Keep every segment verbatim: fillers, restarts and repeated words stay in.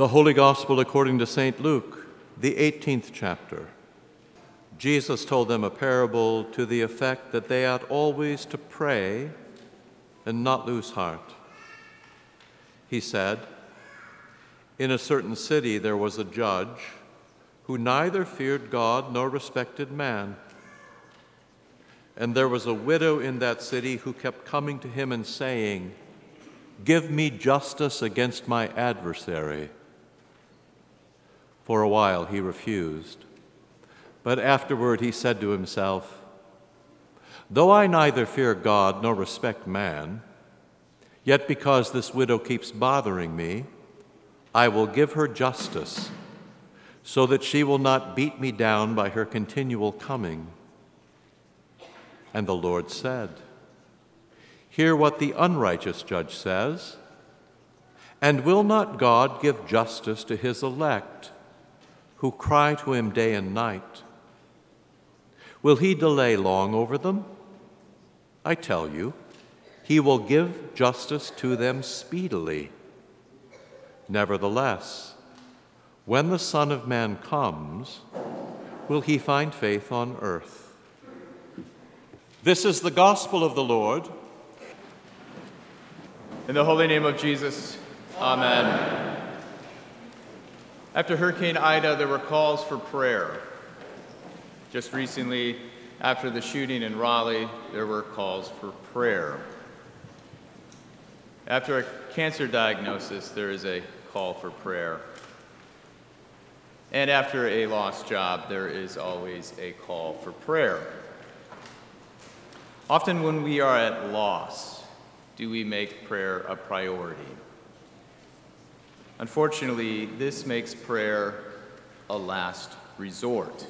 The Holy Gospel according to Saint Luke, the eighteenth chapter. Jesus told them a parable to the effect that they ought always to pray and not lose heart. He said, "In a certain city there was a judge who neither feared God nor respected man. And there was a widow in that city who kept coming to him and saying, 'Give me justice against my adversary.' For a while he refused, but afterward he said to himself, 'Though I neither fear God nor respect man, yet because this widow keeps bothering me, I will give her justice, so that she will not beat me down by her continual coming.' And the Lord said, 'Hear what the unrighteous judge says. And will not God give justice to his elect, who cry to him day and night? Will he delay long over them? I tell you, he will give justice to them speedily. Nevertheless, when the Son of Man comes, will he find faith on earth?'" This is the gospel of the Lord. In the holy name of Jesus, amen. After Hurricane Ida, there were calls for prayer. Just recently, after the shooting in Raleigh, there were calls for prayer. After a cancer diagnosis, there is a call for prayer. And after a lost job, there is always a call for prayer. Often when we are at loss, do we make prayer a priority? Unfortunately, this makes prayer a last resort.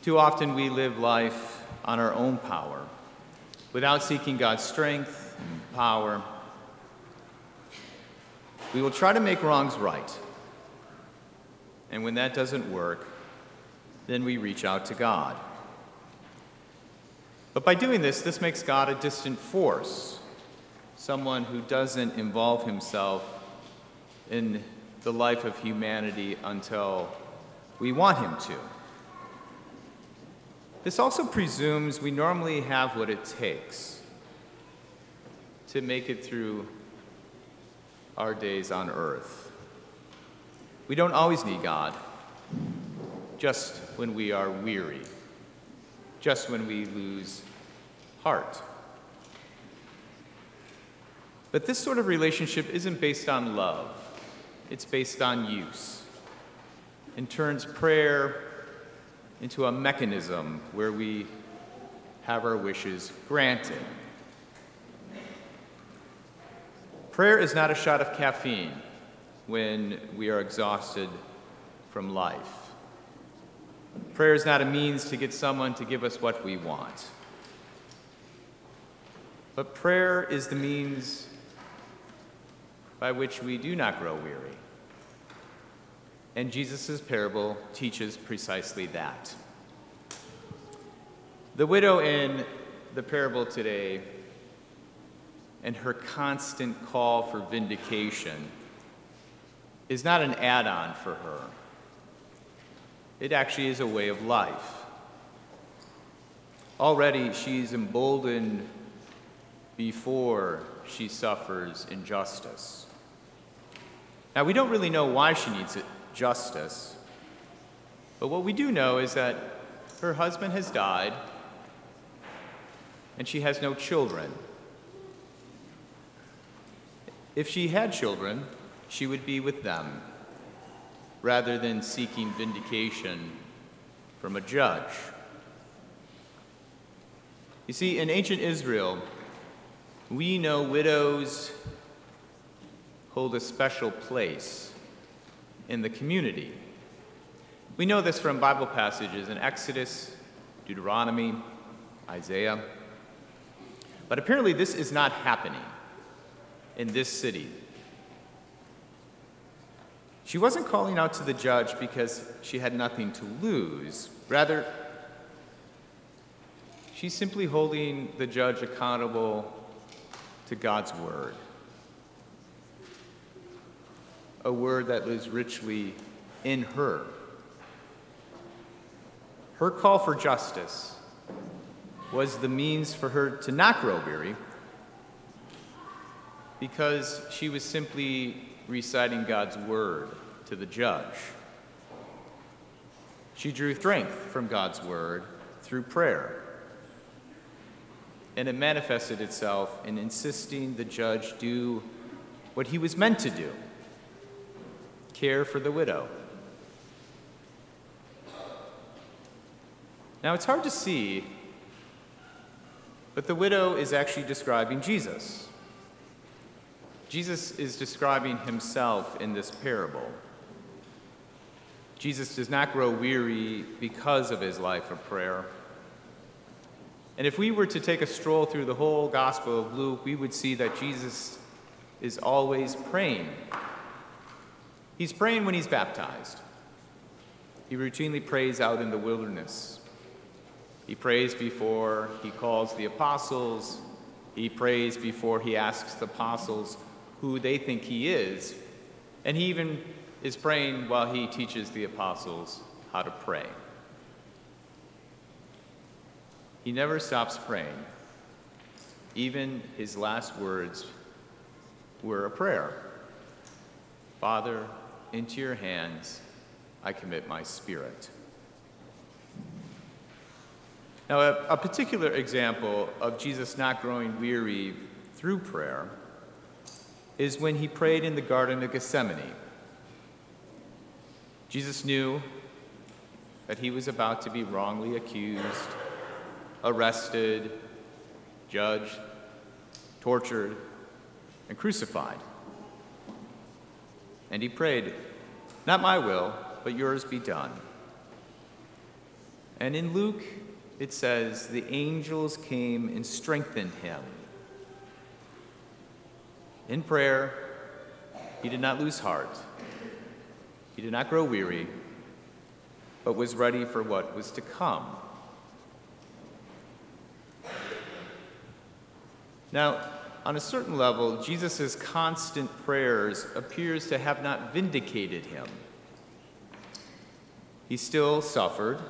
Too often we live life on our own power, without seeking God's strength and power. We will try to make wrongs right, and when that doesn't work, then we reach out to God. But by doing this, this makes God a distant force, someone who doesn't involve himself in the life of humanity until we want him to. This also presumes we normally have what it takes to make it through our days on earth. We don't always need God, just when we are weary, just when we lose heart. But this sort of relationship isn't based on love. It's based on use, and turns prayer into a mechanism where we have our wishes granted. Prayer is not a shot of caffeine when we are exhausted from life. Prayer is not a means to get someone to give us what we want. But prayer is the means by which we do not grow weary. And Jesus' parable teaches precisely that. The widow in the parable today and her constant call for vindication is not an add-on for her. It actually is a way of life. Already she's emboldened before she suffers injustice. Now, we don't really know why she needs it, justice, but what we do know is that her husband has died and she has no children. If she had children, she would be with them rather than seeking vindication from a judge. You see, in ancient Israel, we know widows hold a special place in the community. We know this from Bible passages in Exodus, Deuteronomy, Isaiah. But apparently this is not happening in this city. She wasn't calling out to the judge because she had nothing to lose. Rather, she's simply holding the judge accountable to God's word. a word that lives richly in her. Her call for justice was the means for her to not grow weary, because she was simply reciting God's word to the judge. She drew strength from God's word through prayer, and it manifested itself in insisting the judge do what he was meant to do, care for the widow. Now, it's hard to see, but the widow is actually describing Jesus. Jesus is describing himself in this parable. Jesus does not grow weary because of his life of prayer. And if we were to take a stroll through the whole Gospel of Luke, we would see that Jesus is always praying. He's praying when he's baptized. He routinely prays out in the wilderness. He prays before he calls the apostles. He prays before he asks the apostles who they think he is. And he even is praying while he teaches the apostles how to pray. He never stops praying. Even his last words were a prayer. Father, into your hands I commit my spirit. Now, a, a particular example of Jesus not growing weary through prayer is when he prayed in the Garden of Gethsemane. Jesus knew that he was about to be wrongly accused, arrested, judged, tortured, and crucified. And he prayed, "Not my will, but yours be done." And in Luke, it says, the angels came and strengthened him. In prayer, he did not lose heart. He did not grow weary, but was ready for what was to come. Now, on a certain level, Jesus' constant prayers appears to have not vindicated him. He still suffered.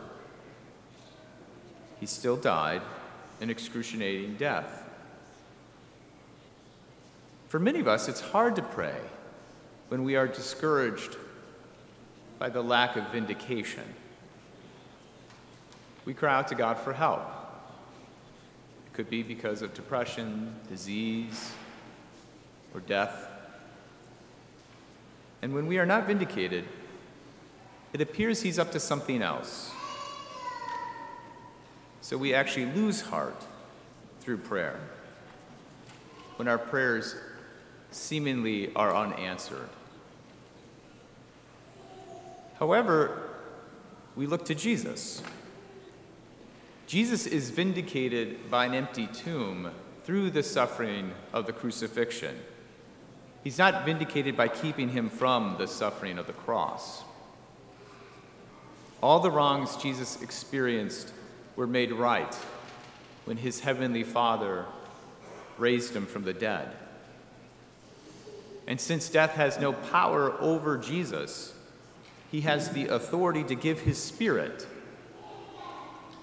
He still died an excruciating death. For many of us, it's hard to pray when we are discouraged by the lack of vindication. We cry out to God for help. It could be because of depression, disease, or death. And when we are not vindicated, it appears he's up to something else. So we actually lose heart through prayer when our prayers seemingly are unanswered. However, we look to Jesus. Jesus is vindicated by an empty tomb through the suffering of the crucifixion. He's not vindicated by keeping him from the suffering of the cross. All the wrongs Jesus experienced were made right when his heavenly Father raised him from the dead. And since death has no power over Jesus, he has the authority to give his spirit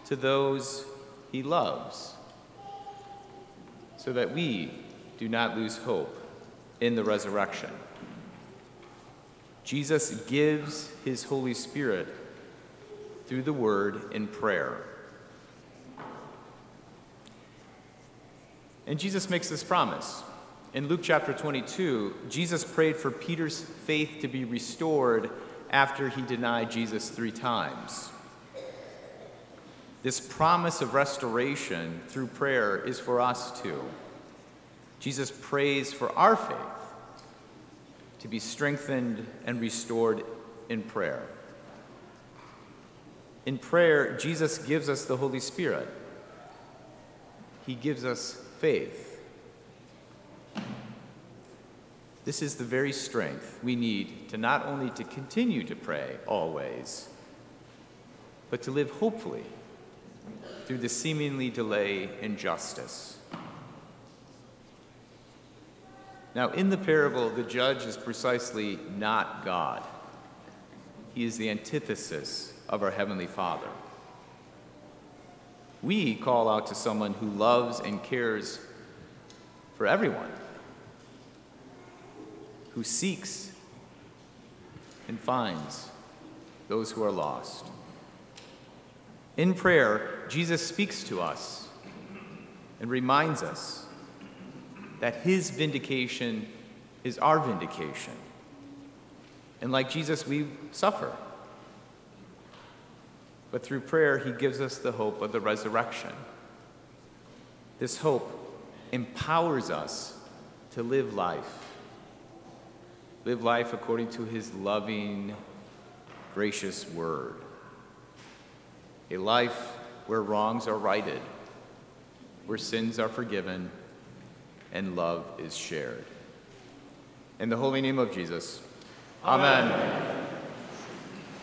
to those he loves, so that we do not lose hope in the resurrection. Jesus gives his Holy Spirit through the word in prayer. And Jesus makes this promise. In Luke chapter twenty-two, Jesus prayed for Peter's faith to be restored after he denied Jesus three times. This promise of restoration through prayer is for us too. Jesus prays for our faith to be strengthened and restored in prayer. In prayer, Jesus gives us the Holy Spirit. He gives us faith. This is the very strength we need to not only to continue to pray always, but to live hopefully through the seemingly delay in justice. Now, in the parable, the judge is precisely not God. He is the antithesis of our Heavenly Father. We call out to someone who loves and cares for everyone, who seeks and finds those who are lost. In prayer, Jesus speaks to us and reminds us that his vindication is our vindication. And like Jesus, we suffer. But through prayer, he gives us the hope of the resurrection. This hope empowers us to live life. Live life according to his loving, gracious word. A life where wrongs are righted, where sins are forgiven, and love is shared. In the holy name of Jesus, amen. Amen.